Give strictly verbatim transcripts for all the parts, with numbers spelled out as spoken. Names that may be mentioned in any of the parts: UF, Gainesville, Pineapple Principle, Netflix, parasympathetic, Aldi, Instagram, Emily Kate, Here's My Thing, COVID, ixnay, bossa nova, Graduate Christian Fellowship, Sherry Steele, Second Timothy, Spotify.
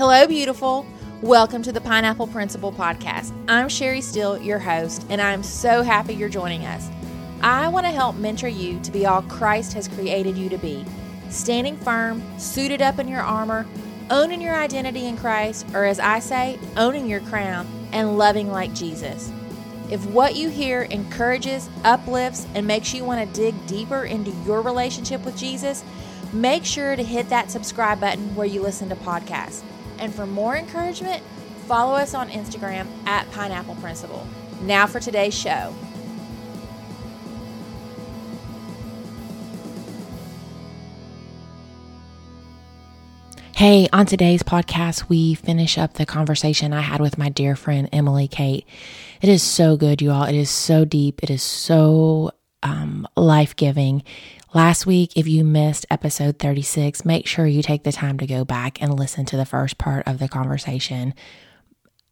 Hello, beautiful. Welcome to the Pineapple Principle podcast. I'm Sherry Steele, your host, and I'm so happy you're joining us. I want to help mentor you to be all Christ has created you to be. Standing firm, suited up in your armor, owning your identity in Christ, or as I say, owning your crown, and loving like Jesus. If what you hear encourages, uplifts, and makes you want to dig deeper into your relationship with Jesus, make sure to hit that subscribe button where you listen to podcasts. And for more encouragement, follow us on Instagram at Pineapple Principle. Now for today's show. Hey, on today's podcast, we finish up the conversation I had with my dear friend, Emily Kate. It is so good, you all. It is so deep. It is so um, life-giving. Last week, if you missed episode thirty-six, make sure you take the time to go back and listen to the first part of the conversation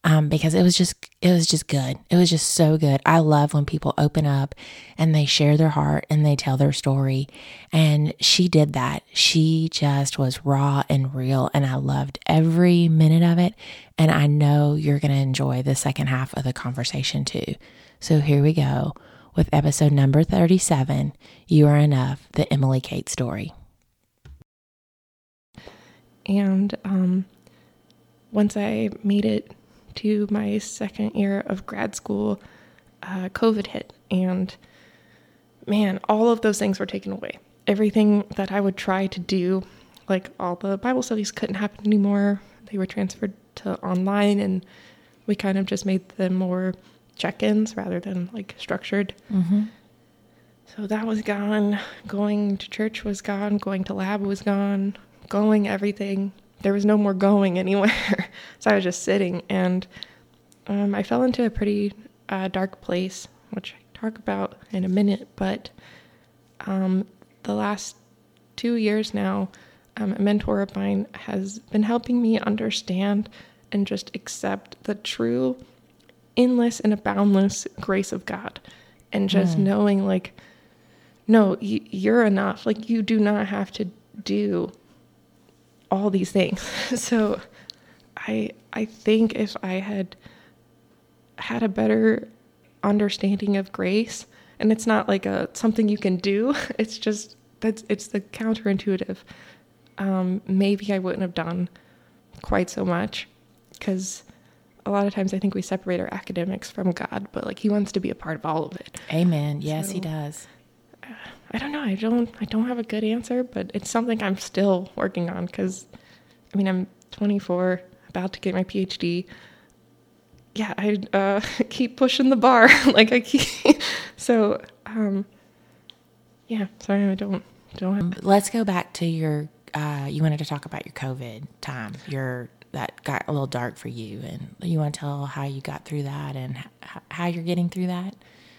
um, because it was just it was just good. It was just so good. I love when people open up and they share their heart and they tell their story. And she did that. She just was raw and real, and I loved every minute of it. And I know you're going to enjoy the second half of the conversation too. So here we go. With episode number thirty-seven, You Are Enough, the Emily Kate story. And um, once I made it to my second year of grad school, uh, COVID hit. And man, all of those things were taken away. Everything that I would try to do, like all the Bible studies couldn't happen anymore. They were transferred to online, and we kind of just made them more check-ins rather than like structured. Mm-hmm. So that was gone. Going to church was gone. Going to lab was gone. Going everything. There was no more going anywhere. So I was just sitting, and um, I fell into a pretty uh, dark place, which I talk about in a minute. But um, the last two years now, um, a mentor of mine has been helping me understand and just accept the true endless and a boundless grace of God, and just mm. knowing like, no, you, you're enough. Like, you do not have to do all these things. So I, I think if I had had a better understanding of grace, and it's not like a, something you can do, it's just, that's, it's the counterintuitive. Um, maybe I wouldn't have done quite so much, because a lot of times I think we separate our academics from God, but like, he wants to be a part of all of it. Amen. Yes, so, he does. Uh, I don't know. I don't, I don't have a good answer, but it's something I'm still working on. Cause I mean, I'm twenty-four, about to get my PhD. Yeah. I, uh, keep pushing the bar. like I keep, so, um, yeah, sorry. I don't, don't have. Let's go back to your, uh, you wanted to talk about your COVID time, your, that got a little dark for you, and you want to tell how you got through that and h- how you're getting through that?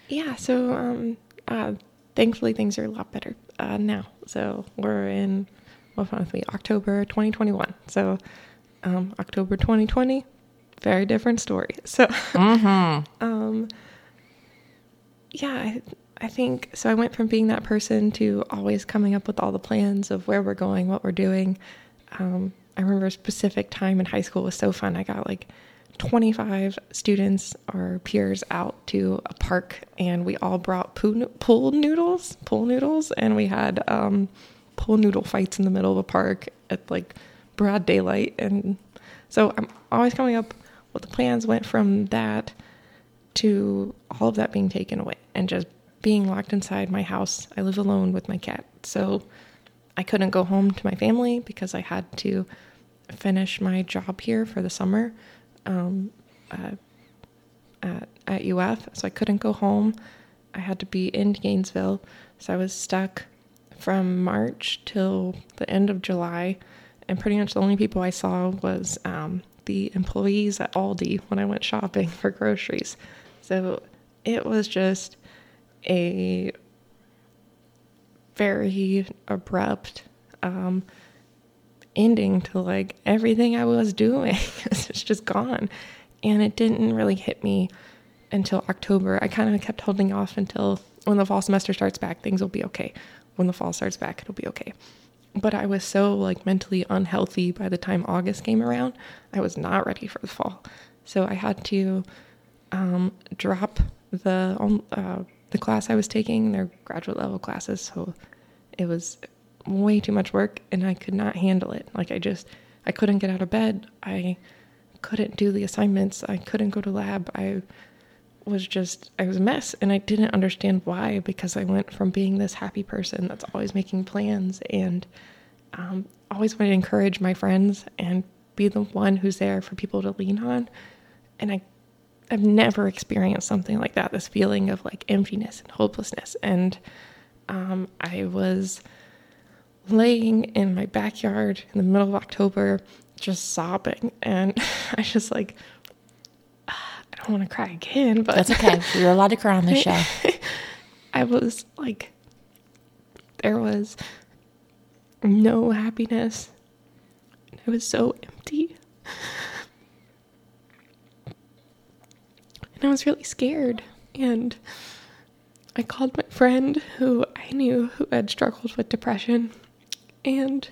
Yeah. So, um, uh, thankfully things are a lot better, uh, now. So we're in, what month are we? October twenty twenty-one. So, um, October twenty twenty, very different story. So, mm-hmm. um, yeah, I, I think, so I went from being that person to always coming up with all the plans of where we're going, what we're doing. Um, I remember a specific time in high school was so fun. I got like twenty-five students or peers out to a park, and we all brought pool noodles, pool noodles. And we had, um, pool noodle fights in the middle of a park at like broad daylight. And so I'm always coming up with the plans. Went from that to all of that being taken away and just being locked inside my house. I live alone with my cat. So I couldn't go home to my family because I had to finish my job here for the summer um, uh, at, at U F. So I couldn't go home. I had to be in Gainesville. So I was stuck from March till the end of July. And pretty much the only people I saw was um, the employees at Aldi when I went shopping for groceries. So it was just a very abrupt um, ending to like everything I was doing. It's just gone. And it didn't really hit me until October. I kind of kept holding off until when the fall semester starts back, things will be okay. When the fall starts back, it'll be okay. But I was so like mentally unhealthy by the time August came around. I was not ready for the fall. So I had to um, drop the uh, the class I was taking. They're graduate level classes, so it was way too much work, and I could not handle it. Like I just, I couldn't get out of bed. I couldn't do the assignments. I couldn't go to lab. I was just, I was a mess, and I didn't understand why, because I went from being this happy person that's always making plans and um, always wanted to encourage my friends and be the one who's there for people to lean on. And I, I've never experienced something like that, this feeling of like emptiness and hopelessness. And um, I was laying in my backyard in the middle of October, just sobbing. And I just like, I don't want to cry again, but that's okay. You're allowed to cry on this show. I was like, there was no happiness. I was so empty. And I was really scared. And I called my friend who I knew who had struggled with depression. And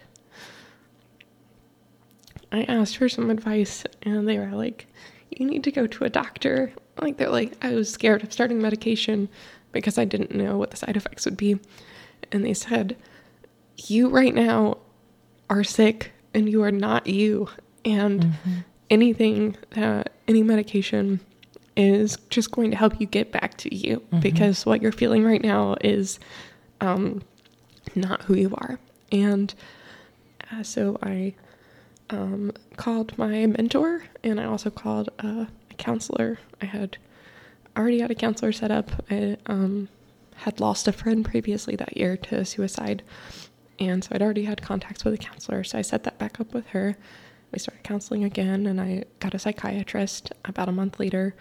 I asked for some advice, and they were like, you need to go to a doctor. Like, they're like, I was scared of starting medication because I didn't know what the side effects would be. And they said, you right now are sick and you are not you. And mm-hmm. anything, uh, any medication is just going to help you get back to you mm-hmm. because what you're feeling right now is um, not who you are. And uh, so I... Um, called my mentor, and I also called uh, a counselor. I had already had a counselor set up. I um, had lost a friend previously that year to suicide, and so I'd already had contacts with a counselor. So I set that back up with her. We started counseling again, and I got a psychiatrist about a month later.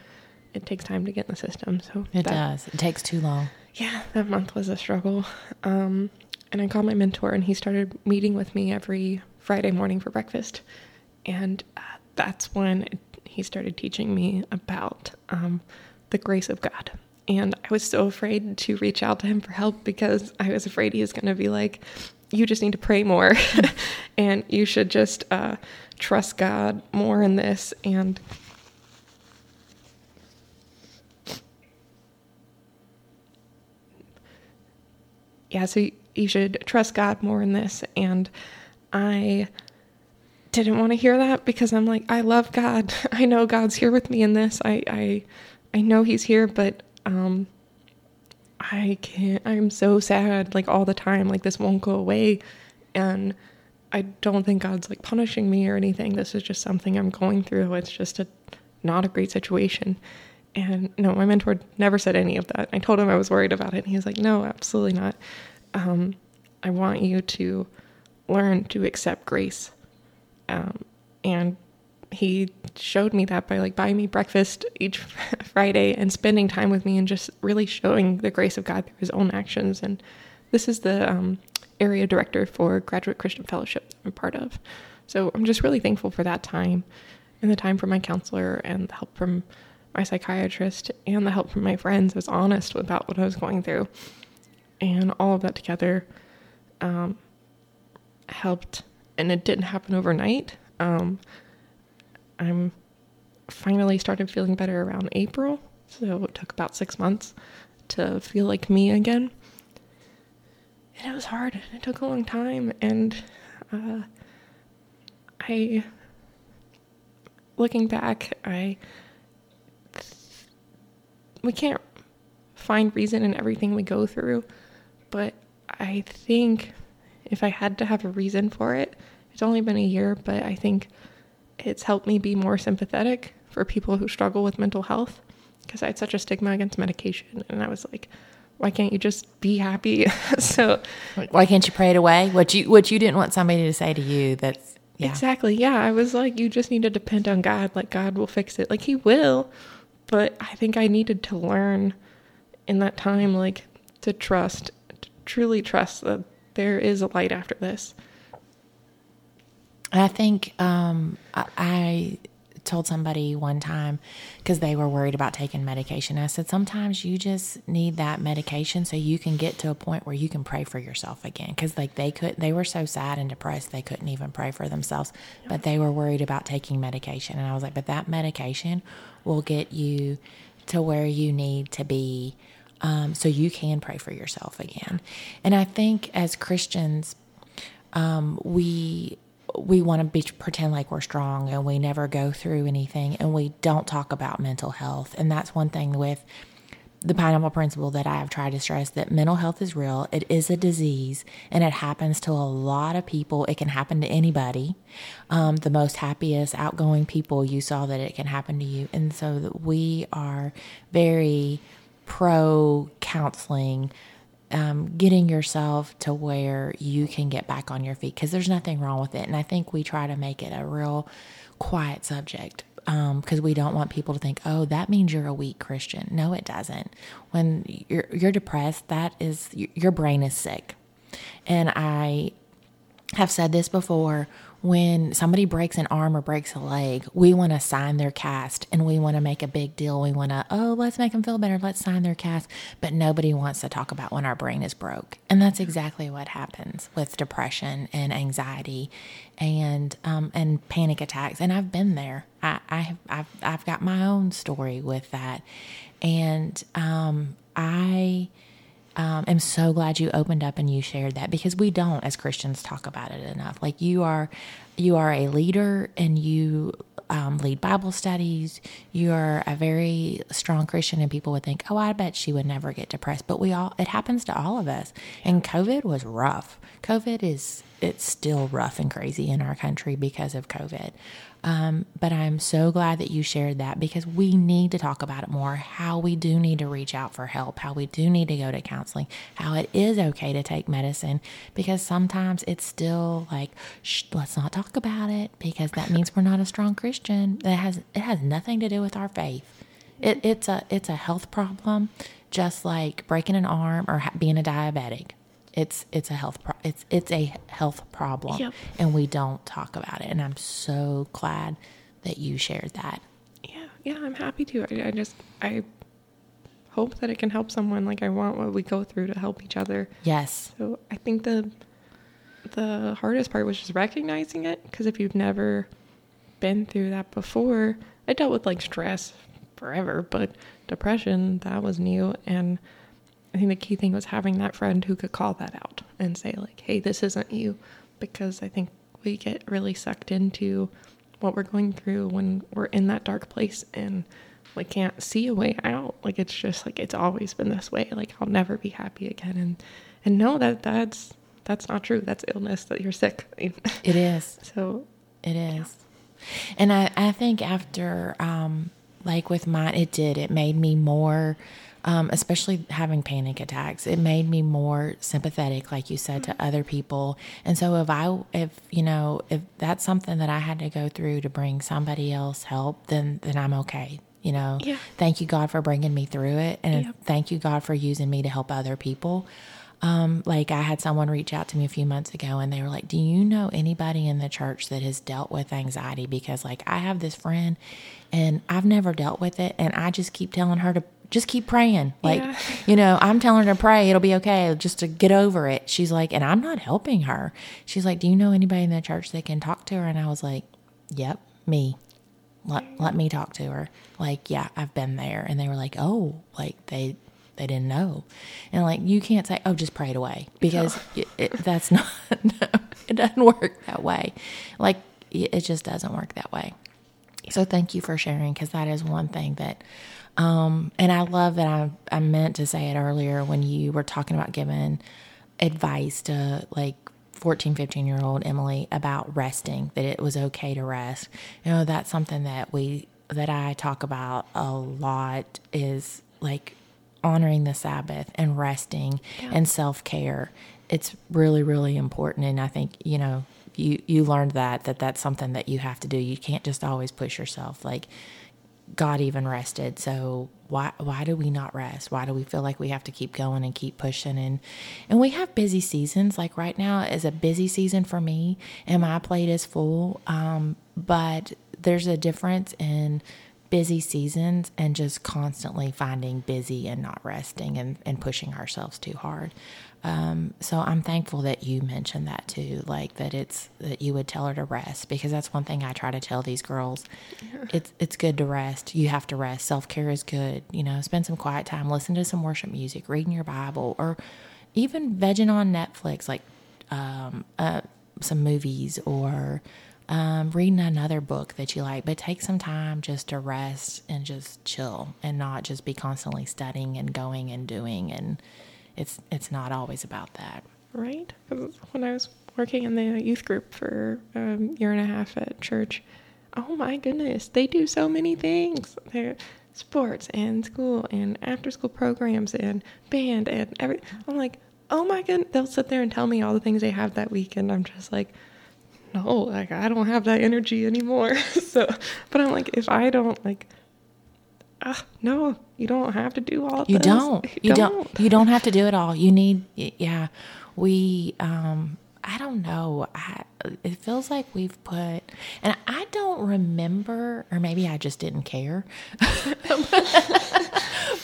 It takes time to get in the system, so it that, does. It takes too long. Yeah, that month was a struggle. Um, and I called my mentor, and he started meeting with me every Friday morning for breakfast. And uh, that's when it, he started teaching me about um, the grace of God. And I was so afraid to reach out to him for help because I was afraid he was going to be like, you just need to pray more and you should just uh, trust God more in this. And yeah, so you should trust God more in this. And I didn't want to hear that because I'm like, I love God. I know God's here with me in this. I, I, I know he's here, but, um, I can't, I'm so sad, like all the time, like this won't go away. And I don't think God's like punishing me or anything. This is just something I'm going through. It's just a, not a great situation. And no, my mentor never said any of that. I told him I was worried about it. And he was like, no, absolutely not. Um, I want you to learn to accept grace. Um, and he showed me that by like buying me breakfast each Friday and spending time with me and just really showing the grace of God through his own actions. And this is the um, area director for Graduate Christian Fellowship that I'm part of. So I'm just really thankful for that time and the time from my counselor and the help from my psychiatrist and the help from my friends. I was honest about what I was going through, and all of that together Um, helped, and it didn't happen overnight. Um, I'm finally started feeling better around April, so it took about six months to feel like me again. And it was hard. It took a long time, and uh, I, looking back, I we can't find reason in everything we go through, but I think, if I had to have a reason for it, it's only been a year, but I think it's helped me be more sympathetic for people who struggle with mental health, because I had such a stigma against medication. And I was like, why can't you just be happy? So why can't you pray it away? What you, what you didn't want somebody to say to you. That's yeah. Exactly. Yeah. I was like, you just need to depend on God. Like God will fix it. Like he will. But I think I needed to learn in that time, like to trust, to truly trust that there is a light after this. I think um, I, I told somebody one time, because they were worried about taking medication, I said, sometimes you just need that medication so you can get to a point where you can pray for yourself again. Because like they could, they were so sad and depressed, they couldn't even pray for themselves, but they were worried about taking medication. And I was like, but that medication will get you to where you need to be, um, so you can pray for yourself again. And I think as Christians, um, we... we want to be, pretend like we're strong and we never go through anything, and we don't talk about mental health. And that's one thing with the Pineapple Principle that I have tried to stress, that mental health is real. It is a disease, and it happens to a lot of people. It can happen to anybody. Um, the most happiest, outgoing people, you saw that it can happen to you. And so that we are very pro counseling, Um, getting yourself to where you can get back on your feet, because there's nothing wrong with it. And I think we try to make it a real quiet subject, um, because we don't want people to think, oh, that means you're a weak Christian. No, it doesn't. When you're, you're depressed, that is, your brain is sick. And I have said this before, when somebody breaks an arm or breaks a leg, we want to sign their cast, and we want to make a big deal. We want to, oh, let's make them feel better. Let's sign their cast. But nobody wants to talk about when our brain is broke. And that's exactly what happens with depression and anxiety and, um, and panic attacks. And I've been there. I, I, I've, I've got my own story with that. And, um, I, Um, I'm so glad you opened up and you shared that, because we don't, as Christians, talk about it enough. Like you are, you are a leader, and you um, lead Bible studies. You are a very strong Christian, and people would think, oh, I bet she would never get depressed. But we all, it happens to all of us. And COVID was rough. COVID is, it's still rough and crazy in our country because of COVID. Um, but I'm so glad that you shared that, because we need to talk about it more, how we do need to reach out for help, how we do need to go to counseling, how it is okay to take medicine, because sometimes it's still like, shh, let's not talk about it, because that means we're not a strong Christian. That has, it has nothing to do with our faith. It, it's a, it's a health problem, just like breaking an arm or being a diabetic. It's it's a health pro- it's it's a health problem, yep. And we don't talk about it. And I'm so glad that you shared that. Yeah, yeah, I'm happy to. I, I just I hope that it can help someone. Like I want what we go through to help each other. Yes. So I think the the hardest part was just recognizing it, because if you've never been through that before, I dealt with like stress forever, but depression, that was new. And I think the key thing was having that friend who could call that out and say like, hey, this isn't you, because I think we get really sucked into what we're going through when we're in that dark place and like can't see a way out. Like, it's just like, it's always been this way. Like, I'll never be happy again. And, and no, that that's, that's not true. That's illness, that you're sick. It is. So it is. Yeah. And I, I think after, um, like with mine, it did, it made me more, Um, especially having panic attacks, it made me more sympathetic, like you said, to other people. And so if I, if, you know, if that's something that I had to go through to bring somebody else help, then, then I'm okay. You know, yeah. Thank you, God, for bringing me through it. And yep. Thank you, God, for using me to help other people. Um, like I had someone reach out to me a few months ago, and they were like, do you know anybody in the church that has dealt with anxiety? Because like I have this friend and I've never dealt with it, and I just keep telling her to just keep praying. Like, yeah. you know, I'm telling her to pray. It'll be okay, just to get over it. She's like, and I'm not helping her. She's like, do you know anybody in the church that can talk to her? And I was like, yep, me. Let, let me talk to her. Like, yeah, I've been there. And they were like, oh, like they, they didn't know. And like, you can't say, oh, just pray it away, because no. it, it, that's not, no, it doesn't work that way. Like it just doesn't work that way. So thank you for sharing, because that is one thing that, Um, and I love that I, I meant to say it earlier when you were talking about giving advice to like fourteen, fifteen year old Emily about resting, that it was okay to rest. You know, that's something that we, that I talk about a lot, is like honoring the Sabbath and resting yeah. and self-care. It's really, really important. And I think, you know, you, you learned that, that that's something that you have to do. You can't just always push yourself. Like, God even rested. So why, why do we not rest? Why do we feel like we have to keep going and keep pushing? And, and we have busy seasons. Like right now is a busy season for me, and my plate is full. Um, but there's a difference in busy seasons and just constantly finding busy and not resting and, and pushing ourselves too hard. Um, so I'm thankful that you mentioned that too, like that it's, that you would tell her to rest, because that's one thing I try to tell these girls. Yeah. It's, it's good to rest. You have to rest. Self-care is good. You know, spend some quiet time, listen to some worship music, reading your Bible, or even vegging on Netflix, like, um, uh, some movies or, um, reading another book that you like, but take some time just to rest and just chill and not just be constantly studying and going and doing. And it's, it's not always about that. Right. When I was working in the youth group for a year and a half at church, oh my goodness, they do so many things. They're sports and school and after school programs and band and everything. I'm like, oh my goodness, they'll sit there and tell me all the things they have that week. And I'm just like, no, like I don't have that energy anymore. So, but I'm like, if I don't like, uh, no, you don't have to do all of you this. Don't, you, you don't, don't, you don't have to do it all. You need, yeah, we, um, I don't know. I, it feels like we've put, and I don't remember, or maybe I just didn't care,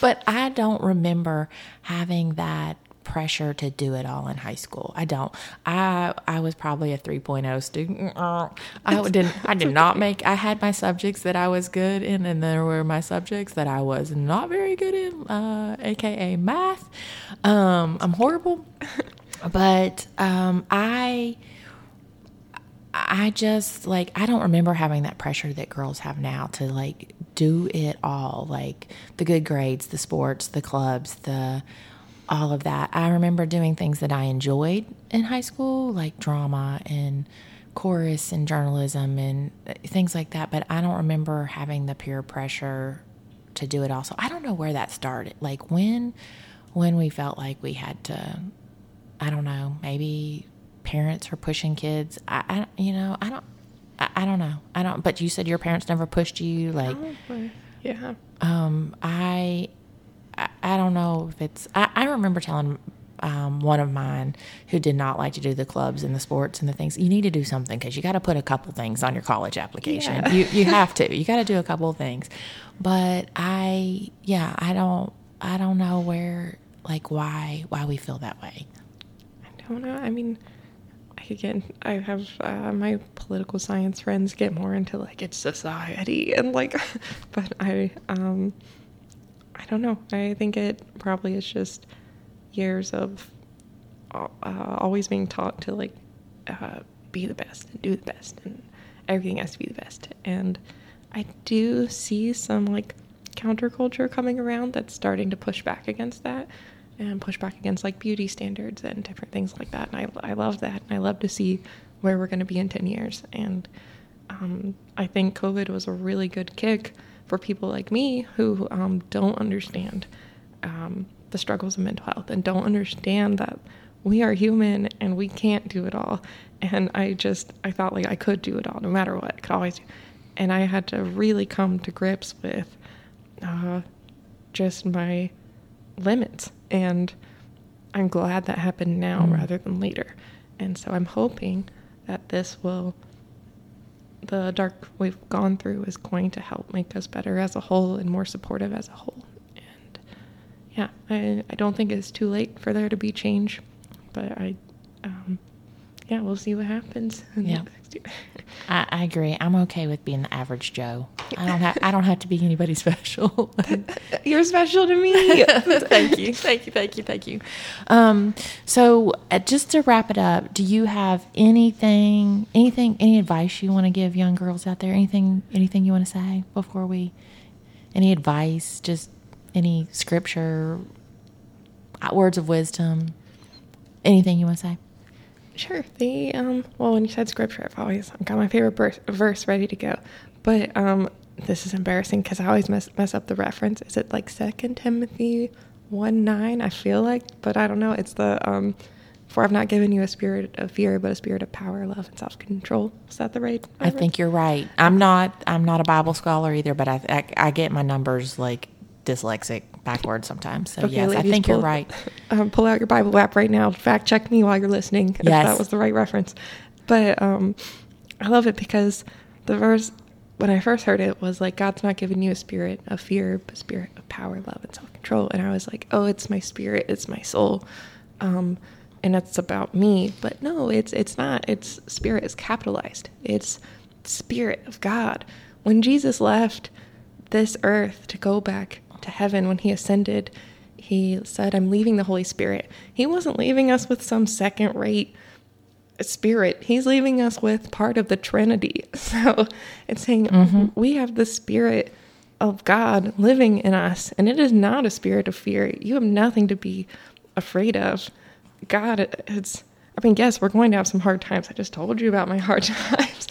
but I don't remember having that pressure to do it all in high school. I don't. I I was probably a three point oh student. I didn't. I did not make. I had my subjects that I was good in, and there were my subjects that I was not very good in, uh, aka math. Um, I'm horrible, but um, I. I just like, I don't remember having that pressure that girls have now to like do it all, like the good grades, the sports, the clubs, the all of that. I remember doing things that I enjoyed in high school, like drama and chorus and journalism and things like that. But I don't remember having the peer pressure to do it all. So I don't know where that started. Like when, when we felt like we had to, I don't know, maybe parents are pushing kids. I, I you know, I don't, I, I don't know. I don't, but you said your parents never pushed you. Like, yeah. Um, I, I, I don't know if it's, I, I remember telling, um, one of mine who did not like to do the clubs and the sports and the things, you need to do something. Cause you got to put a couple things on your college application. Yeah. You, you have to, you got to do a couple of things, but I, yeah, I don't, I don't know where, like why, why we feel that way. I don't know. I mean, again, I have uh, my political science friends get more into like it's society and like, but I, um, I don't know. I think it probably is just years of uh, always being taught to like uh, be the best and do the best and everything has to be the best. And I do see some like counterculture coming around that's starting to push back against that. And push back against like beauty standards and different things like that. And I, I love that. And I love to see where we're going to be in ten years. And um, I think COVID was a really good kick for people like me who um, don't understand um, the struggles of mental health and don't understand that we are human and we can't do it all. And I just, I thought like I could do it all no matter what. I could always do. And I had to really come to grips with uh, just my limits. And I'm glad that happened now mm. rather than later. And so I'm hoping that this will, the dark we've gone through is going to help make us better as a whole and more supportive as a whole. And yeah, I, I don't think it's too late for there to be change, but I, um, yeah, we'll see what happens. Yeah. Next year. I, I agree. I'm okay with being the average Joe. I don't have, I don't have to be anybody special. You're special to me. Thank you. Thank you. Thank you. Thank you. Um, so uh, just to wrap it up, do you have anything, anything, any advice you want to give young girls out there? Anything, anything you want to say before we, any advice, just any scripture, words of wisdom, anything you want to say? Sure. The, um, well, when you said scripture, I've always got my favorite verse, verse ready to go. But um, this is embarrassing because I always mess, mess up the reference. Is it like Second Timothy one nine? I feel like, but I don't know. It's the, um, for I've not given you a spirit of fear, but a spirit of power, love, and self-control. Is that the right reference? I think you're right. I'm not, I'm not a Bible scholar either, but I, I, I get my numbers like dyslexic backwards sometimes. So okay, yes, ladies, I think pull, you're right. Um, pull out your Bible app right now. Fact check me while you're listening. Yes. If that was the right reference. But um, I love it because the verse, when I first heard it was like, God's not giving you a spirit of fear, but spirit of power, love, and self-control. And I was like, oh, it's my spirit, it's my soul. Um, and that's about me. But no, it's it's not. It's spirit is capitalized. It's spirit of God. When Jesus left this earth to go back to heaven, when he ascended, he said, I'm leaving the Holy Spirit. He wasn't leaving us with some second-rate spirit. He's leaving us with part of the Trinity. So it's saying mm-hmm. we have the Spirit of God living in us, and it is not a spirit of fear. You have nothing to be afraid of. God, it's, I mean, yes, we're going to have some hard times. I just told you about my hard times.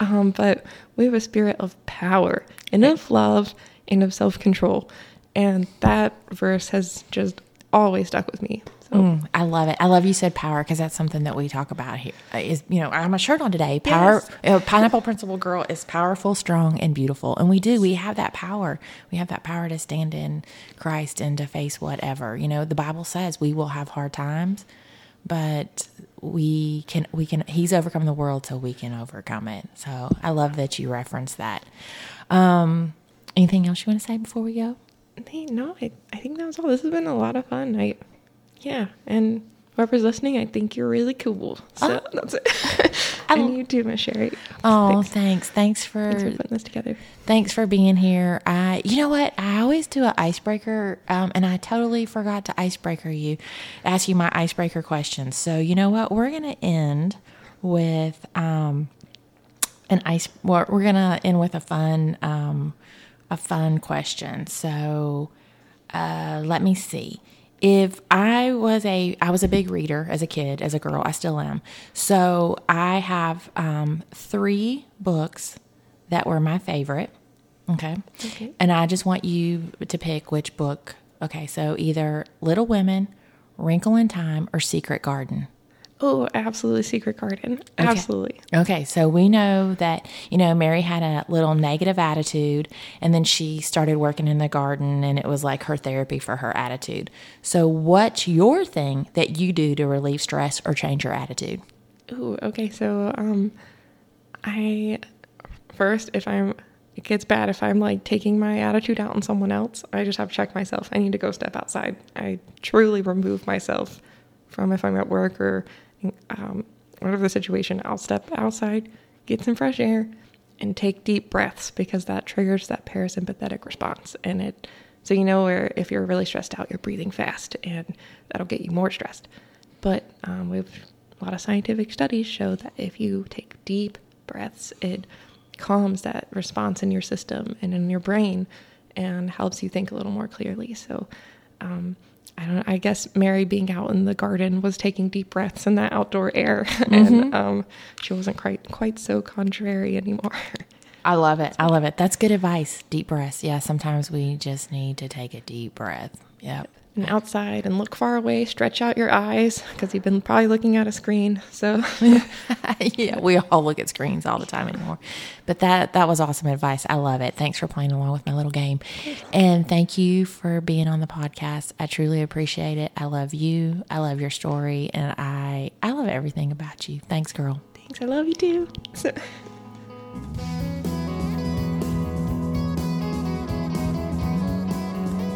Um, but we have a spirit of power and of love and of self-control. And that verse has just always stuck with me. So. Mm, I love it. I love you said power, because that's something that we talk about here. Is, you know, I have my shirt on today. Power, yes. uh, Pineapple Principle Girl is powerful, strong, and beautiful. And we do. We have that power. We have that power to stand in Christ and to face whatever. You know, the Bible says we will have hard times, but we can, we can, he's overcome the world, so we can overcome it. So I love that you referenced that. Um, anything else you want to say before we go? Hey, no, I, I think that was all. This has been a lot of fun. I, yeah. And whoever's listening, I think you're really cool. So oh. that's it. And you too, Miss Sherry. Oh, thanks. Thanks, thanks for, thanks for putting this together. Thanks for being here. I, you know what? I always do an icebreaker, um, and I totally forgot to icebreaker you, ask you my icebreaker questions. So you know what? We're going to end with um, an ice. Well, we're going to end with a fun, um, a fun question. So uh, let me see. If I was a, I was a big reader as a kid, as a girl, I still am. So I have um, three books that were my favorite. Okay? okay. And I just want you to pick which book. Okay. So either Little Women, Wrinkle in Time, or Secret Garden. Oh, absolutely. Secret Garden. Absolutely. Okay. okay. So we know that, you know, Mary had a little negative attitude, and then she started working in the garden, and it was like her therapy for her attitude. So what's your thing that you do to relieve stress or change your attitude? Oh, okay. So, um, I, first, if I'm, it gets bad if I'm like taking my attitude out on someone else, I just have to check myself. I need to go step outside. I truly remove myself from if I'm at work or um, whatever the situation. I'll step outside, get some fresh air, and take deep breaths, because that triggers that parasympathetic response. And it, so you know where if you're really stressed out, you're breathing fast, and that'll get you more stressed. But um, we've a lot of scientific studies show that if you take deep breaths, it calms that response in your system and in your brain, and helps you think a little more clearly. So, um, I don't know, I guess Mary being out in the garden was taking deep breaths in that outdoor air, and mm-hmm. um, she wasn't quite quite so contrary anymore. I love it. I love it. That's good advice. Deep breaths. Yeah, sometimes we just need to take a deep breath. Yep. And outside and look far away, stretch out your eyes, because you've been probably looking at a screen. So yeah, we all look at screens all the time anymore. But that that was awesome advice. I love it. Thanks for playing along with my little game. And thank you for being on the podcast. I truly appreciate it. I love you. I love your story. And I, I love everything about you. Thanks, girl. Thanks. I love you too.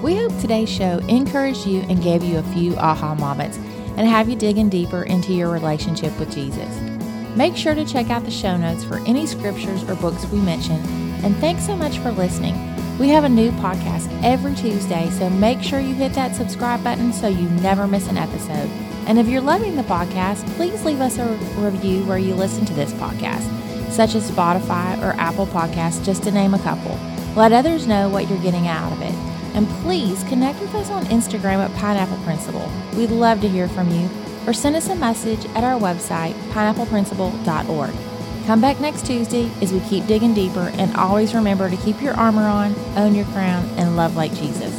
We hope today's show encouraged you and gave you a few aha moments, and have you digging deeper into your relationship with Jesus. Make sure to check out the show notes for any scriptures or books we mentioned, and thanks so much for listening. We have a new podcast every Tuesday, so make sure you hit that subscribe button so you never miss an episode. And if you're loving the podcast, please leave us a review where you listen to this podcast, such as Spotify or Apple Podcasts, just to name a couple. Let others know what you're getting out of it. And please connect with us on Instagram at Pineapple Principle. We'd love to hear from you, or send us a message at our website, pineapple principle dot org. Come back next Tuesday as we keep digging deeper, and always remember to keep your armor on, own your crown, and love like Jesus.